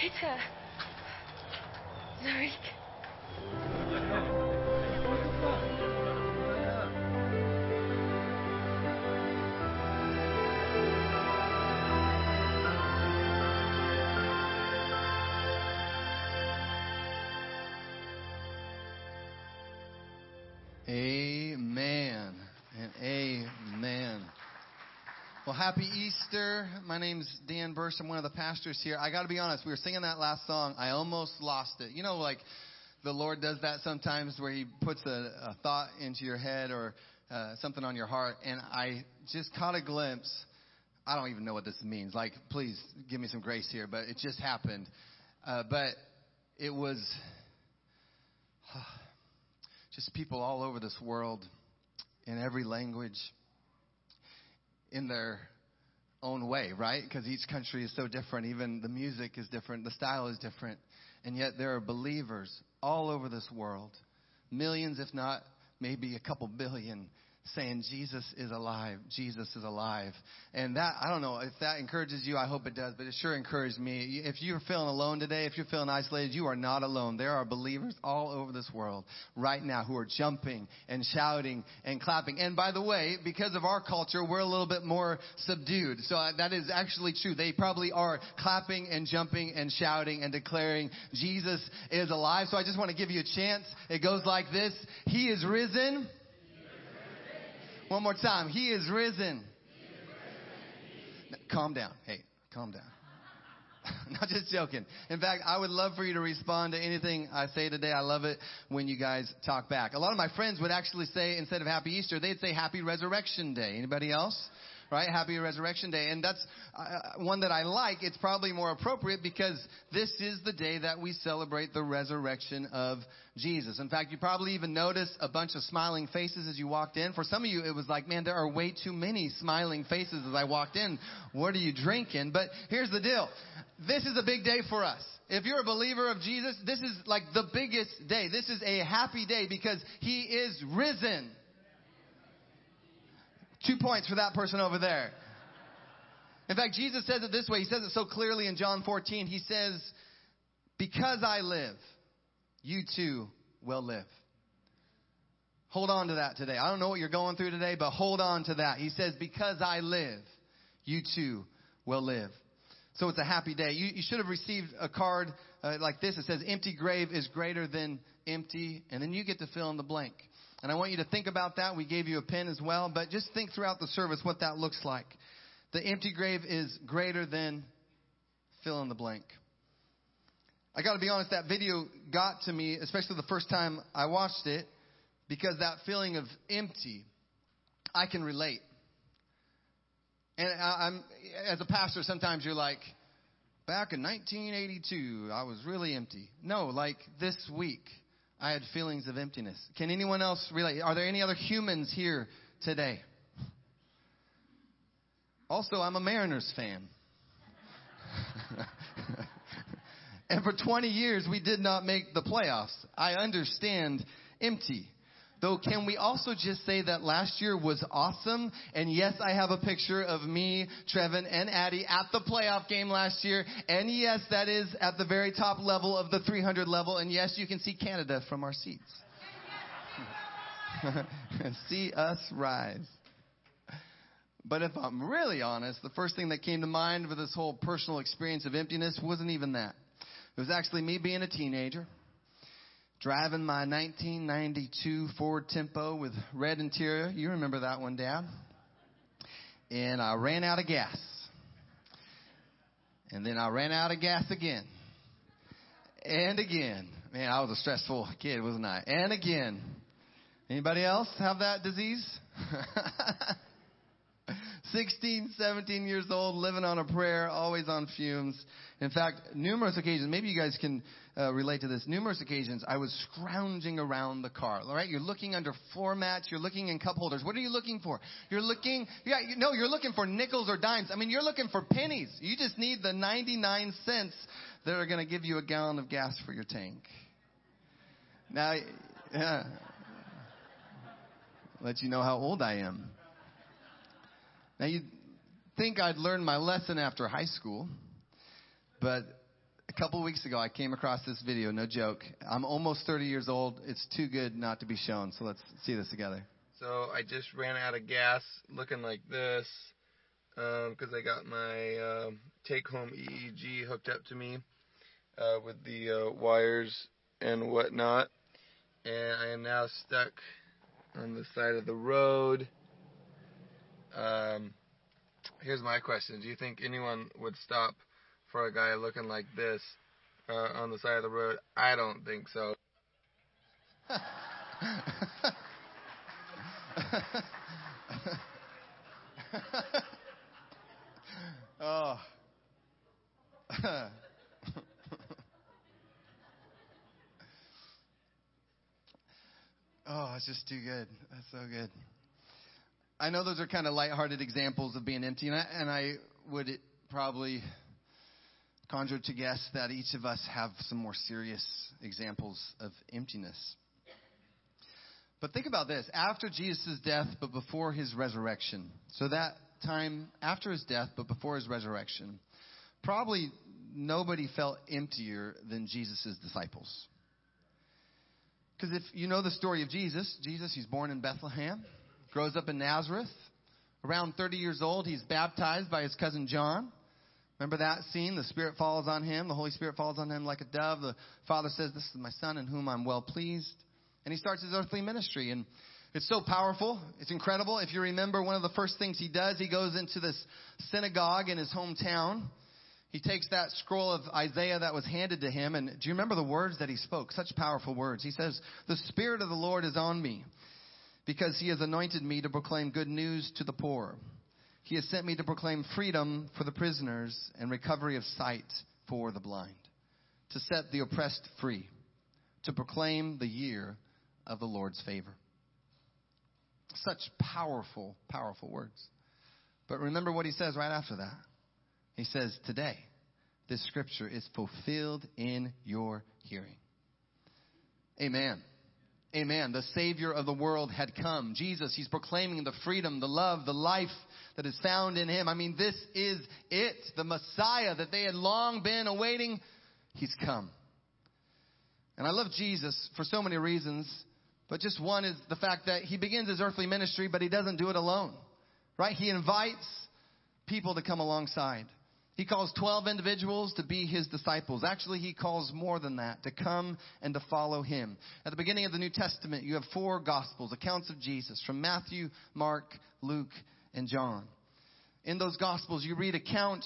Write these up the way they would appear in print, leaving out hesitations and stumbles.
It's a Zurich. Amen and amen. Well, happy Easter. My name's Dan Bursch. I'm one of the pastors here. I got to be honest. We were singing that last song. I almost lost it. You know, like the Lord does that sometimes where he puts a thought into your head or something on your heart. And I just caught a glimpse. I don't even know what this means. Like, please give me some grace here. But it just happened. But it was... Just people all over this world, in every language, in their own way, right? Because each country is so different. Even the music is different. The style is different. And yet there are believers all over this world, millions if not maybe a couple billion, saying Jesus is alive. Jesus is alive. And that, I don't know if that encourages you. I hope it does, but it sure encouraged me. If you're feeling alone today, if you're feeling isolated, you are not alone. There are believers all over this world right now who are jumping and shouting and clapping. And by the way, because of our culture, we're a little bit more subdued. So that is actually true. They probably are clapping and jumping and shouting and declaring Jesus is alive. So I just want to give you a chance. It goes like this. He is risen. One more time. He is risen. He is risen. He is risen. Calm down. Hey, calm down. Not just joking. In fact, I would love for you to respond to anything I say today. I love it when you guys talk back. A lot of my friends would actually say, instead of Happy Easter, they'd say Happy Resurrection Day. Anybody else? Right? Happy Resurrection Day. And that's one that I like. It's probably more appropriate because this is the day that we celebrate the resurrection of Jesus. In fact, you probably even noticed a bunch of smiling faces as you walked in. For some of you, it was like, man, there are way too many smiling faces as I walked in. What are you drinking? But here's the deal. This is a big day for us. If you're a believer of Jesus, this is like the biggest day. This is a happy day because he is risen. 2 points for that person over there. In fact, Jesus says it this way. He says it so clearly in John 14. He says, because I live, you too will live. Hold on to that today. I don't know what you're going through today, but hold on to that. He says, because I live, you too will live. So it's a happy day. You should have received a card like this. It says, empty grave is greater than empty. And then you get to fill in the blank. And I want you to think about that. We gave you a pen as well. But just think throughout the service what that looks like. The empty grave is greater than fill in the blank. I got to be honest, that video got to me, especially the first time I watched it, because that feeling of empty, I can relate. And I'm, as a pastor, sometimes you're like, back in 1982, I was really empty. No, like this week. I had feelings of emptiness. Can anyone else relate? Are there any other humans here today? Also, I'm a Mariners fan. And for 20 years, we did not make the playoffs. I understand empty. Though, can we also just say that last year was awesome? And yes, I have a picture of me, Trevin, and Addie at the playoff game last year. And yes, that is at the very top level of the 300 level. And yes, you can see Canada from our seats. See us rise. But if I'm really honest, the first thing that came to mind with this whole personal experience of emptiness wasn't even that. It was actually me being a teenager. Driving my 1992 Ford Tempo with red interior. You remember that one, Dad. And I ran out of gas. And then I ran out of gas again. And again. Man, I was a stressful kid, wasn't I? And again. Anybody else have that disease? 16, 17 years old, living on a prayer, always on fumes. In fact, numerous occasions, maybe you guys can relate to this, numerous occasions, I was scrounging around the car, all right? You're looking under floor mats, you're looking in cup holders. What are you looking for? You're looking, you're looking for nickels or dimes. I mean, you're looking for pennies. You just need the 99 cents that are going to give you a gallon of gas for your tank. Now, yeah, let you know how old I am. Now, you think I'd learned my lesson after high school, but a couple weeks ago I came across this video, no joke. I'm almost 30 years old. It's too good not to be shown, so let's see this together. So I just ran out of gas looking like this because I got my take-home EEG hooked up to me with the wires and whatnot. And I am now stuck on the side of the road. Here's my question. Do you think anyone would stop for a guy looking like this on the side of the road? I don't think so. Oh. Oh, it's just too good. That's so good. I know those are kind of lighthearted examples of being empty, and I would probably conjure to guess that each of us have some more serious examples of emptiness. But think about this. After Jesus' death, but before his resurrection. So that time after his death, but before his resurrection, probably nobody felt emptier than Jesus' disciples. Because if you know the story of Jesus, he's born in Bethlehem, grows up in Nazareth. Around 30 years old, he's baptized by his cousin John. Remember that scene? The Spirit falls on him. The Holy Spirit falls on him like a dove. The Father says, "This is my Son in whom I'm well pleased." And he starts his earthly ministry. And it's so powerful. It's incredible. If you remember, one of the first things he does, he goes into this synagogue in his hometown. He takes that scroll of Isaiah that was handed to him. And do you remember the words that he spoke? Such powerful words. He says, "The Spirit of the Lord is on me, because he has anointed me to proclaim good news to the poor. He has sent me to proclaim freedom for the prisoners and recovery of sight for the blind, to set the oppressed free, to proclaim the year of the Lord's favor." Such powerful, powerful words. But remember what he says right after that. He says, "Today, this scripture is fulfilled in your hearing." Amen. Amen. The Savior of the world had come. Jesus, he's proclaiming the freedom, the love, the life that is found in him. I mean, this is it. The Messiah that they had long been awaiting, he's come. And I love Jesus for so many reasons, but just one is the fact that he begins his earthly ministry, but he doesn't do it alone, right? He invites people to come alongside. He calls 12 individuals to be his disciples. Actually, he calls more than that, to come and to follow him. At the beginning of the New Testament, you have four Gospels, accounts of Jesus from Matthew, Mark, Luke, and John. In those Gospels, you read account,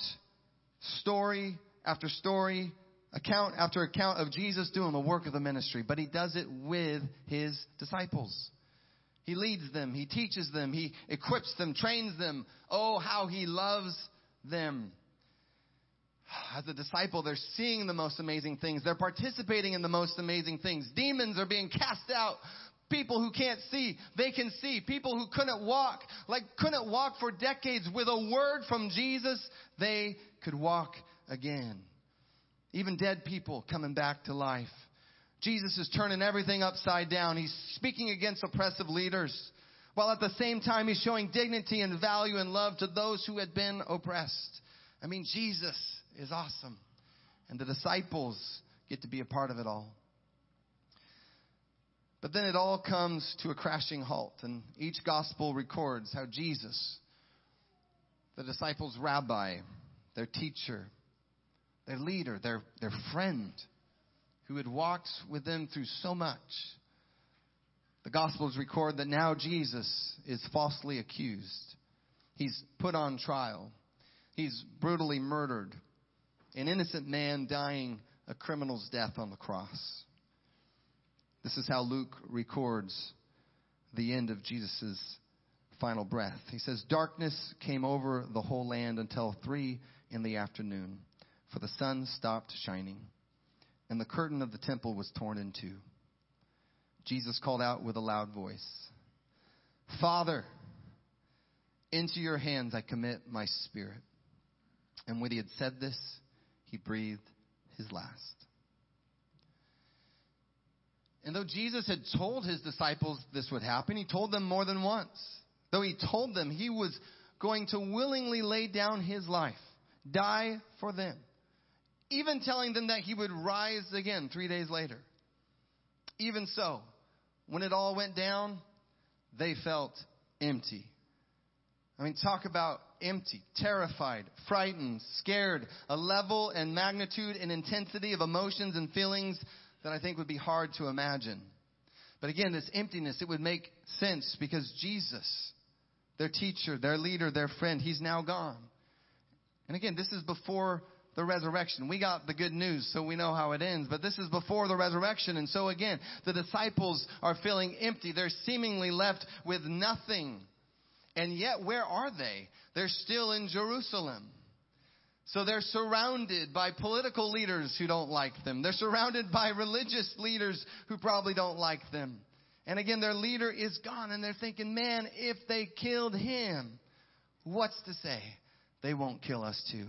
story, account after account of Jesus doing the work of the ministry. But he does it with his disciples. He leads them. He teaches them. He equips them, trains them. Oh, how he loves them. As a disciple, they're seeing the most amazing things. They're participating in the most amazing things. Demons are being cast out. People who can't see, they can see. People who couldn't walk for decades, with a word from Jesus, they could walk again. Even dead people coming back to life. Jesus is turning everything upside down. He's speaking against oppressive leaders, while at the same time, he's showing dignity and value and love to those who had been oppressed. I mean, Jesus is awesome. And the disciples get to be a part of it all. But then it all comes to a crashing halt. And each gospel records how Jesus, the disciples' rabbi, their teacher, their leader, their friend, who had walked with them through so much. The gospels record that now Jesus is falsely accused. He's put on trial. He's brutally murdered. An innocent man dying a criminal's death on the cross. This is how Luke records the end of Jesus' final breath. He says, "Darkness came over the whole land until 3 p.m, for the sun stopped shining, and the curtain of the temple was torn in two. Jesus called out with a loud voice, 'Father, into your hands I commit my spirit.' And when he had said this, he breathed his last." And though Jesus had told his disciples this would happen, he told them more than once. Though he told them he was going to willingly lay down his life, die for them, even telling them that he would rise again 3 days later. Even so, when it all went down, they felt empty. I mean, talk about empty, terrified, frightened, scared, a level and magnitude and intensity of emotions and feelings that I think would be hard to imagine. But again, this emptiness, it would make sense because Jesus, their teacher, their leader, their friend, he's now gone. And again, this is before the resurrection. We got the good news, so we know how it ends. But this is before the resurrection. And so again, the disciples are feeling empty. They're seemingly left with nothing. And yet, where are they? They're still in Jerusalem. So they're surrounded by political leaders who don't like them. They're surrounded by religious leaders who probably don't like them. And again, their leader is gone. And they're thinking, man, if they killed him, what's to say they won't kill us too?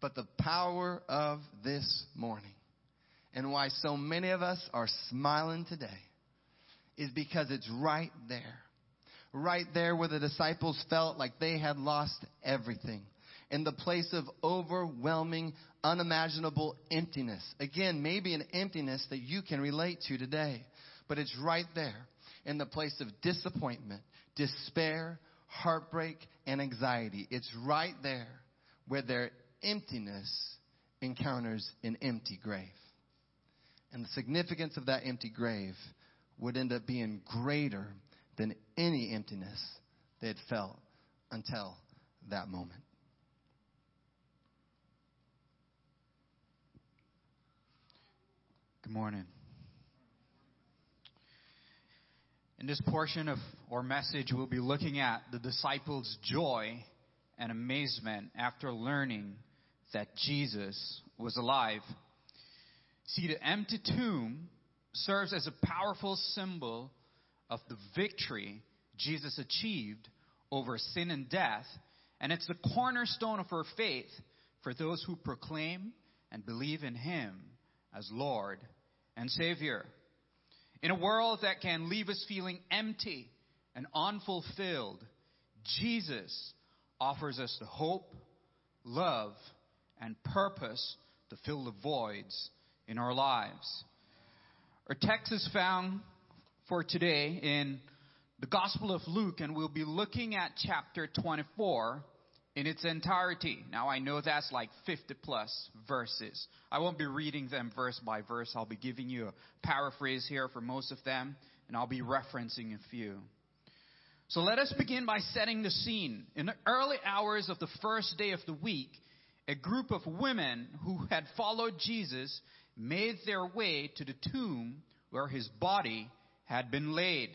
But the power of this morning and why so many of us are smiling today is because it's right there. Right there where the disciples felt like they had lost everything. In the place of overwhelming, unimaginable emptiness. Again, maybe an emptiness that you can relate to today. But it's right there in the place of disappointment, despair, heartbreak, and anxiety. It's right there where their emptiness encounters an empty grave. And the significance of that empty grave would end up being greater than any emptiness they had felt until that moment. Good morning. In this portion of our message, we'll be looking at the disciples' joy and amazement after learning that Jesus was alive. See, the empty tomb serves as a powerful symbol of the victory Jesus achieved over sin and death, and it's the cornerstone of our faith for those who proclaim and believe in him as Lord and Savior. In a world that can leave us feeling empty and unfulfilled, Jesus offers us the hope, love, and purpose to fill the voids in our lives. Our text is found for today in the Gospel of Luke, and we'll be looking at chapter 24 in its entirety. Now, I know that's like 50 plus verses. I won't be reading them verse by verse. I'll be giving you a paraphrase here for most of them, and I'll be referencing a few. So let us begin by setting the scene. In the early hours of the first day of the week, a group of women who had followed Jesus made their way to the tomb where his body had been laid.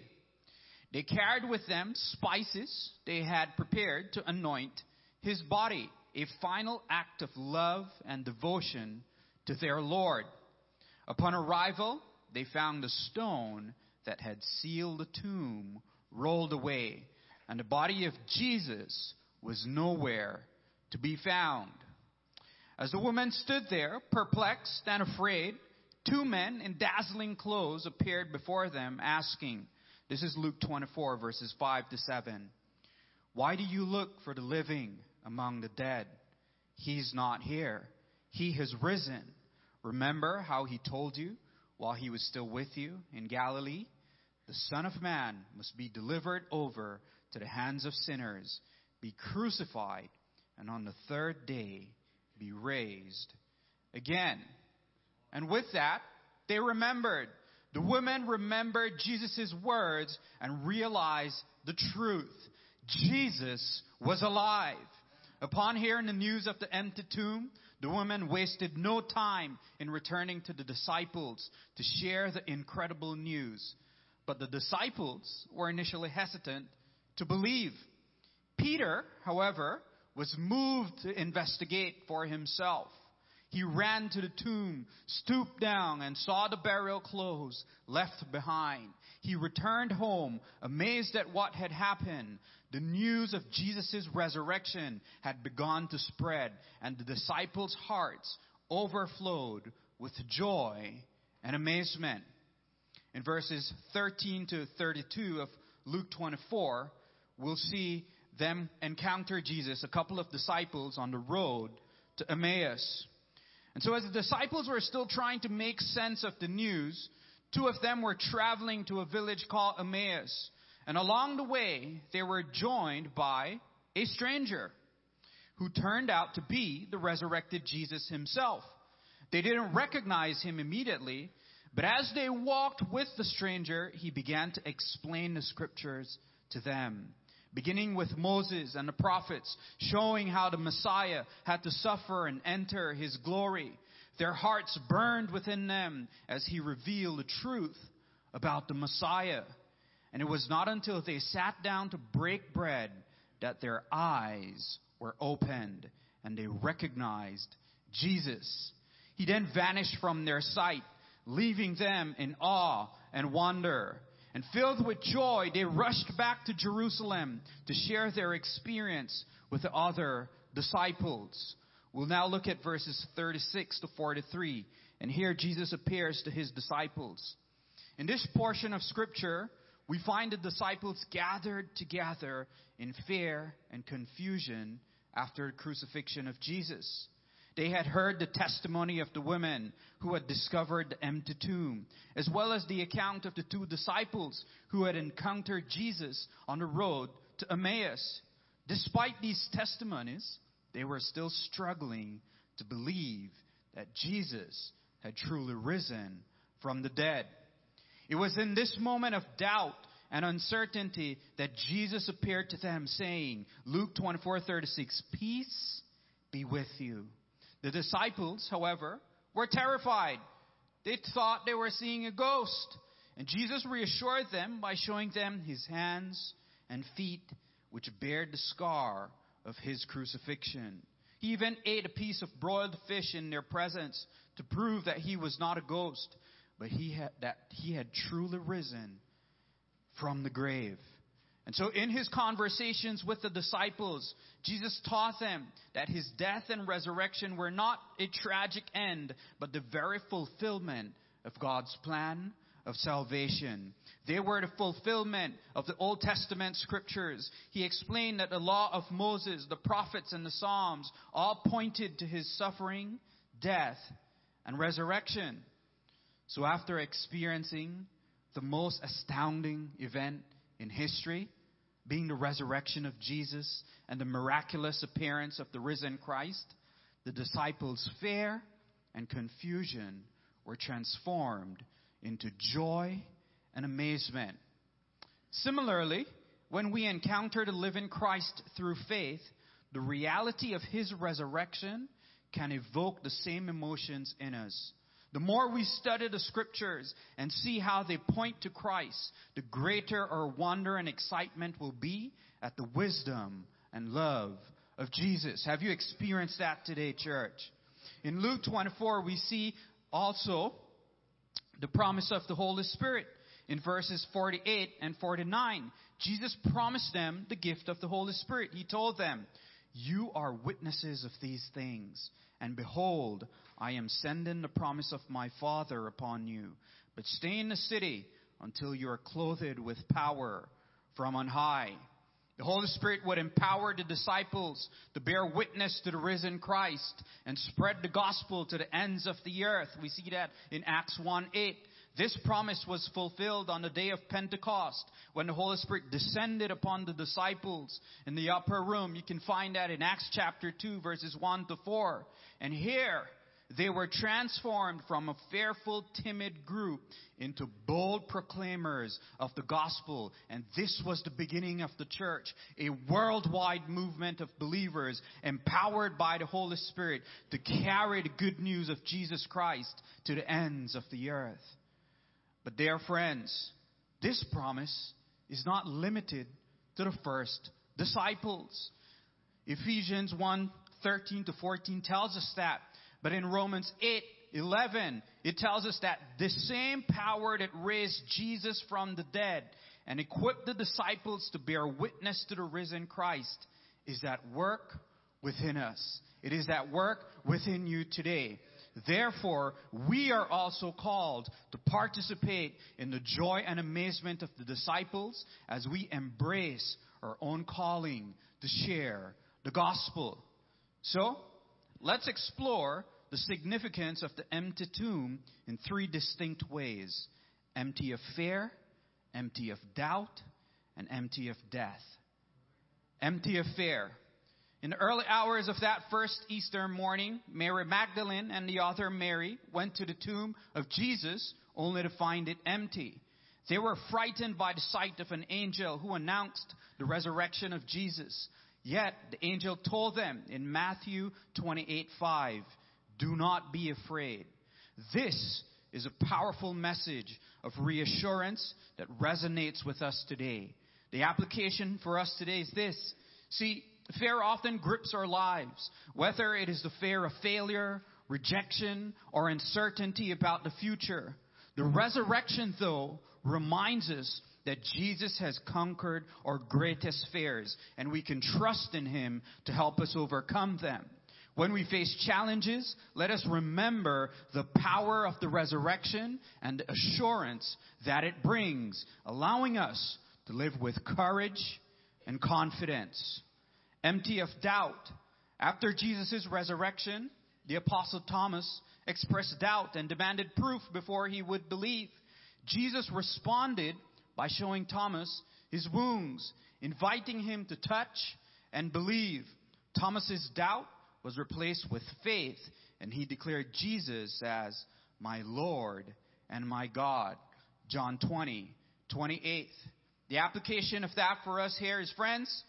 They carried with them spices they had prepared to anoint his body, a final act of love and devotion to their Lord. Upon arrival, they found the stone that had sealed the tomb rolled away, and the body of Jesus was nowhere to be found. As the woman stood there, perplexed and afraid, two men in dazzling clothes appeared before them, asking, this is Luke 24, verses 5-7, "Why do you look for the living among the dead? He's not here. He has risen. Remember how he told you while he was still with you in Galilee? The Son of Man must be delivered over to the hands of sinners, be crucified, and on the third day be raised again." And with that, they remembered. The women remembered Jesus' words and realized the truth. Jesus was alive. Upon hearing the news of the empty tomb, the women wasted no time in returning to the disciples to share the incredible news. But the disciples were initially hesitant to believe. Peter, however, was moved to investigate for himself. He ran to the tomb, stooped down, and saw the burial clothes left behind. He returned home, amazed at what had happened. The news of Jesus' resurrection had begun to spread, and the disciples' hearts overflowed with joy and amazement. In verses 13-32 of Luke 24, we'll see them encounter Jesus, a couple of disciples on the road to Emmaus. And so as the disciples were still trying to make sense of the news, two of them were traveling to a village called Emmaus. And along the way, they were joined by a stranger who turned out to be the resurrected Jesus himself. They didn't recognize him immediately, but as they walked with the stranger, he began to explain the scriptures to them, beginning with Moses and the prophets, showing how the Messiah had to suffer and enter his glory. Their hearts burned within them as he revealed the truth about the Messiah. And it was not until they sat down to break bread that their eyes were opened and they recognized Jesus. He then vanished from their sight, leaving them in awe and wonder. And filled with joy, they rushed back to Jerusalem to share their experience with the other disciples. We'll now look at verses 36 to 43. And here Jesus appears to his disciples. In this portion of Scripture, we find the disciples gathered together in fear and confusion after the crucifixion of Jesus. They had heard the testimony of the women who had discovered the empty tomb, as well as the account of the two disciples who had encountered Jesus on the road to Emmaus. Despite these testimonies, they were still struggling to believe that Jesus had truly risen from the dead. It was in this moment of doubt and uncertainty that Jesus appeared to them, saying, Luke 24:36, "Peace be with you." The disciples, however, were terrified. They thought they were seeing a ghost. And Jesus reassured them by showing them his hands and feet, which bared the scar of his crucifixion. He even ate a piece of broiled fish in their presence to prove that he was not a ghost, but that he had truly risen from the grave. And so in his conversations with the disciples, Jesus taught them that his death and resurrection were not a tragic end, but the very fulfillment of God's plan of salvation. They were the fulfillment of the Old Testament scriptures. He explained that the law of Moses, the prophets, and the Psalms all pointed to his suffering, death, and resurrection. So after experiencing the most astounding event in history, being the resurrection of Jesus and the miraculous appearance of the risen Christ, the disciples' fear and confusion were transformed into joy and amazement. Similarly, when we encounter the living Christ through faith, the reality of his resurrection can evoke the same emotions in us. The more we study the scriptures and see how they point to Christ, the greater our wonder and excitement will be at the wisdom and love of Jesus. Have you experienced that today, church? In Luke 24, we see also the promise of the Holy Spirit. In verses 48 and 49, Jesus promised them the gift of the Holy Spirit. He told them, "You are witnesses of these things, and behold, I am sending the promise of my Father upon you. But stay in the city until you are clothed with power from on high." The Holy Spirit would empower the disciples to bear witness to the risen Christ and spread the gospel to the ends of the earth. We see that in Acts 1:8. This promise was fulfilled on the day of Pentecost when the Holy Spirit descended upon the disciples in the upper room. You can find that in Acts chapter 2, verses 1 to 4. And here they were transformed from a fearful, timid group into bold proclaimers of the gospel. And this was the beginning of the church, a worldwide movement of believers empowered by the Holy Spirit to carry the good news of Jesus Christ to the ends of the earth. But dear friends, this promise is not limited to the first disciples. Ephesians 1:13 to 14 tells us that. But in Romans 8:11, it tells us that the same power that raised Jesus from the dead and equipped the disciples to bear witness to the risen Christ is at work within us. It is at work within you today. Therefore, we are also called to participate in the joy and amazement of the disciples as we embrace our own calling to share the gospel. So, let's explore the significance of the empty tomb in three distinct ways. Empty of fear, empty of doubt, and empty of death. Empty of fear. In the early hours of that first Easter morning, Mary Magdalene and the other Mary went to the tomb of Jesus only to find it empty. They were frightened by the sight of an angel who announced the resurrection of Jesus. Yet the angel told them in Matthew 28:5, "Do not be afraid." This is a powerful message of reassurance that resonates with us today. The application for us today is this. See, fear often grips our lives, whether it is the fear of failure, rejection, or uncertainty about the future. The resurrection, though, reminds us that Jesus has conquered our greatest fears, and we can trust in him to help us overcome them. When we face challenges, let us remember the power of the resurrection and the assurance that it brings, allowing us to live with courage and confidence. Empty of doubt. After Jesus' resurrection, the Apostle Thomas expressed doubt and demanded proof before he would believe. Jesus responded by showing Thomas his wounds, inviting him to touch and believe. Thomas's doubt was replaced with faith, and he declared Jesus as my Lord and my God. John 20:28. The application of that for us here is, friends,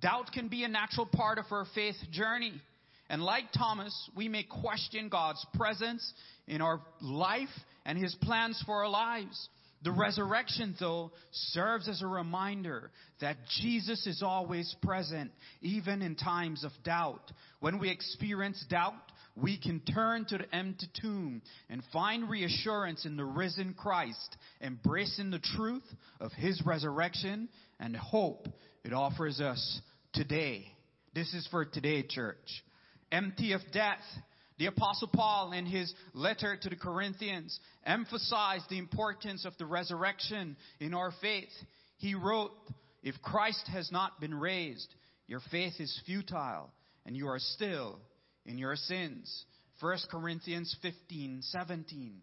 doubt can be a natural part of our faith journey. And like Thomas, we may question God's presence in our life and his plans for our lives. The resurrection, though, serves as a reminder that Jesus is always present, even in times of doubt. When we experience doubt, we can turn to the empty tomb and find reassurance in the risen Christ, embracing the truth of his resurrection and hope it offers us today. This is for today, church. Empty of death. The Apostle Paul, in his letter to the Corinthians, emphasized the importance of the resurrection in our faith. He wrote, "If Christ has not been raised, your faith is futile, and you are still in your sins." 1 Corinthians 15:17.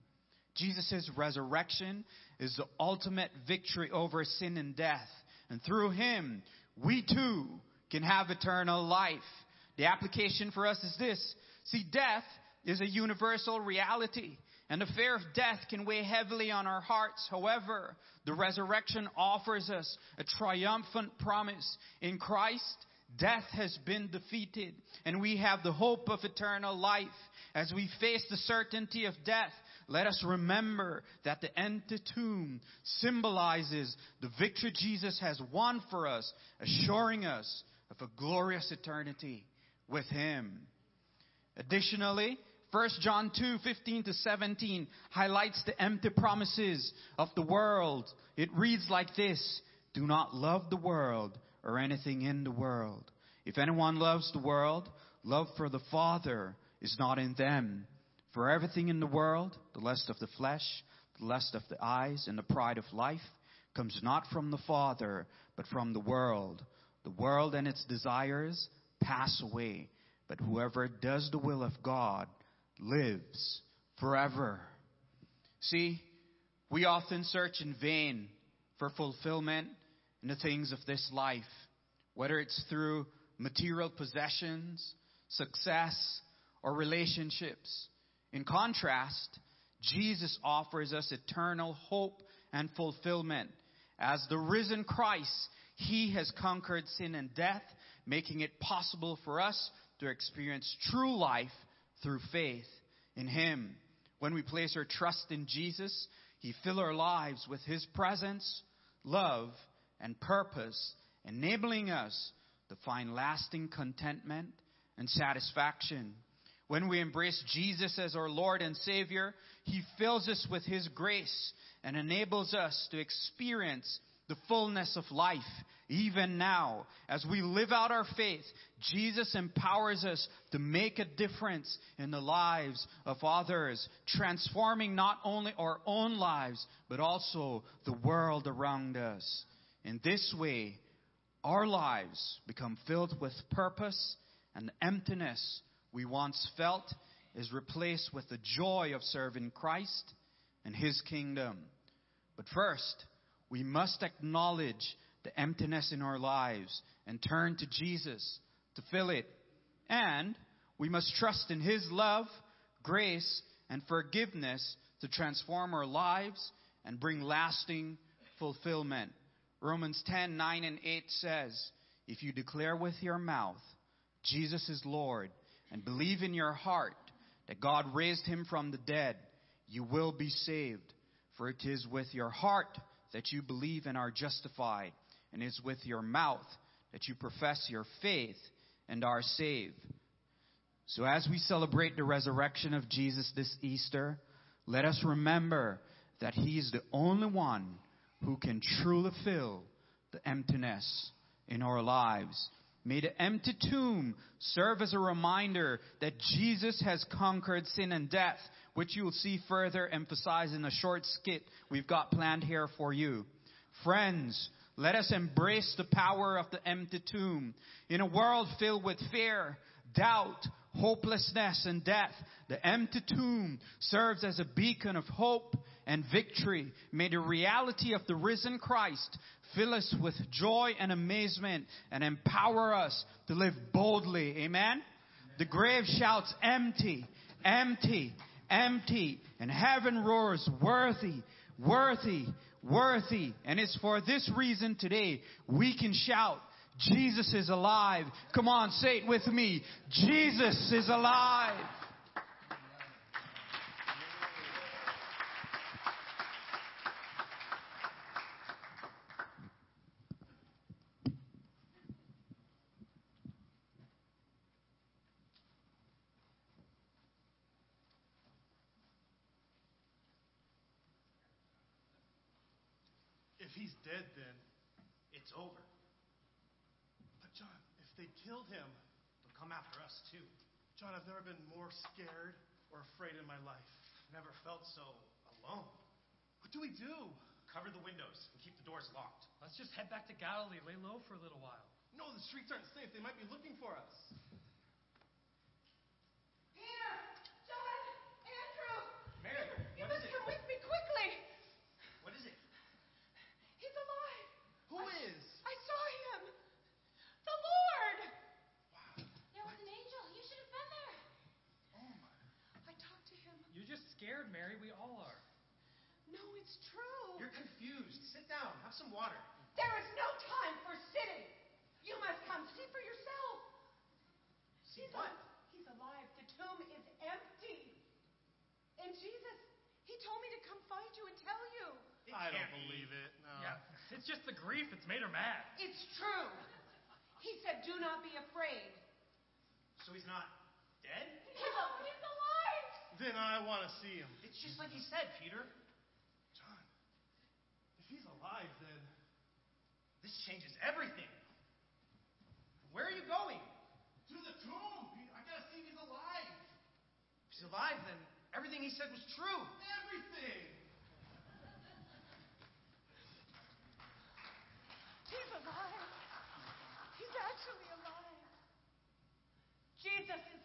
Jesus' resurrection is the ultimate victory over sin and death. And through him, we too can have eternal life. The application for us is this. See, death is a universal reality, and the fear of death can weigh heavily on our hearts. However, the resurrection offers us a triumphant promise. In Christ, death has been defeated, and we have the hope of eternal life. As we face the certainty of death, let us remember that the empty tomb symbolizes the victory Jesus has won for us, assuring us of a glorious eternity with him. Additionally, 1 John 2:15-17 highlights the empty promises of the world. It reads like this: "Do not love the world or anything in the world. If anyone loves the world, love for the Father is not in them. For everything in the world, the lust of the flesh, the lust of the eyes, and the pride of life, comes not from the Father, but from the world. The world and its desires pass away, but whoever does the will of God lives forever." See, we often search in vain for fulfillment in the things of this life, whether it's through material possessions, success, or relationships. In contrast, Jesus offers us eternal hope and fulfillment. As the risen Christ, he has conquered sin and death, making it possible for us to experience true life through faith in him. When we place our trust in Jesus, he fills our lives with his presence, love, and purpose, enabling us to find lasting contentment and satisfaction. When we embrace Jesus as our Lord and Savior, he fills us with his grace and enables us to experience the fullness of life. Even now, as we live out our faith, Jesus empowers us to make a difference in the lives of others, transforming not only our own lives, but also the world around us. In this way, our lives become filled with purpose, and the emptiness we once felt is replaced with the joy of serving Christ and His kingdom. But first, we must acknowledge the emptiness in our lives and turn to Jesus to fill it. And we must trust in His love, grace, and forgiveness to transform our lives and bring lasting fulfillment. Romans 10:9-8 says, "If you declare with your mouth, Jesus is Lord, and believe in your heart that God raised Him from the dead, you will be saved. For it is with your heart that you believe and are justified, and it is with your mouth that you profess your faith and are saved." So as we celebrate the resurrection of Jesus this Easter, let us remember that He is the only one who can truly fill the emptiness in our lives. May the empty tomb serve as a reminder that Jesus has conquered sin and death, which you'll see further emphasized in a short skit we've got planned here for you. Friends, let us embrace the power of the empty tomb. In a world filled with fear, doubt, hopelessness, and death, the empty tomb serves as a beacon of hope and victory. May the reality of the risen Christ fill us with joy and amazement and empower us to live boldly. Amen? Amen. The grave shouts, "Empty, empty, empty." And heaven roars, "Worthy, worthy, worthy." And it's for this reason today we can shout, "Jesus is alive." Come on, say it with me. Jesus is alive. If He's dead, then it's over. John, if they killed Him, they'll come after us too. John, I've never been more scared or afraid in my life. I've never felt so alone. What do? Cover the windows and keep the doors locked. Let's just head back to Galilee, lay low for a little while. No, the streets aren't safe. They might be looking for us. Peter! John! Andrew! Mary! You must come with me quickly! What is it? He's alive! Who is? I saw Him! The Lord! Wow. There was an angel. You should have been there. Oh, my. I talked to Him. You're just scared, Mary. We all are. No, it's true. You're confused. Sit down. Have some water. There is no time for sitting. You must come see for yourself. See what? He's alive. The tomb is empty. And Jesus, He told me to come find you and tell you. I don't believe it. No. Yeah. It's just the grief that's made her mad. It's true. He said, "Do not be afraid." So He's not dead? No, He's alive! Then I want to see Him. It's just like He said, Peter. John, if He's alive, then this changes everything. Where are you going? To the tomb. I got to see if He's alive. If He's alive, then everything He said was true. Everything! He's alive. He's actually alive. Jesus is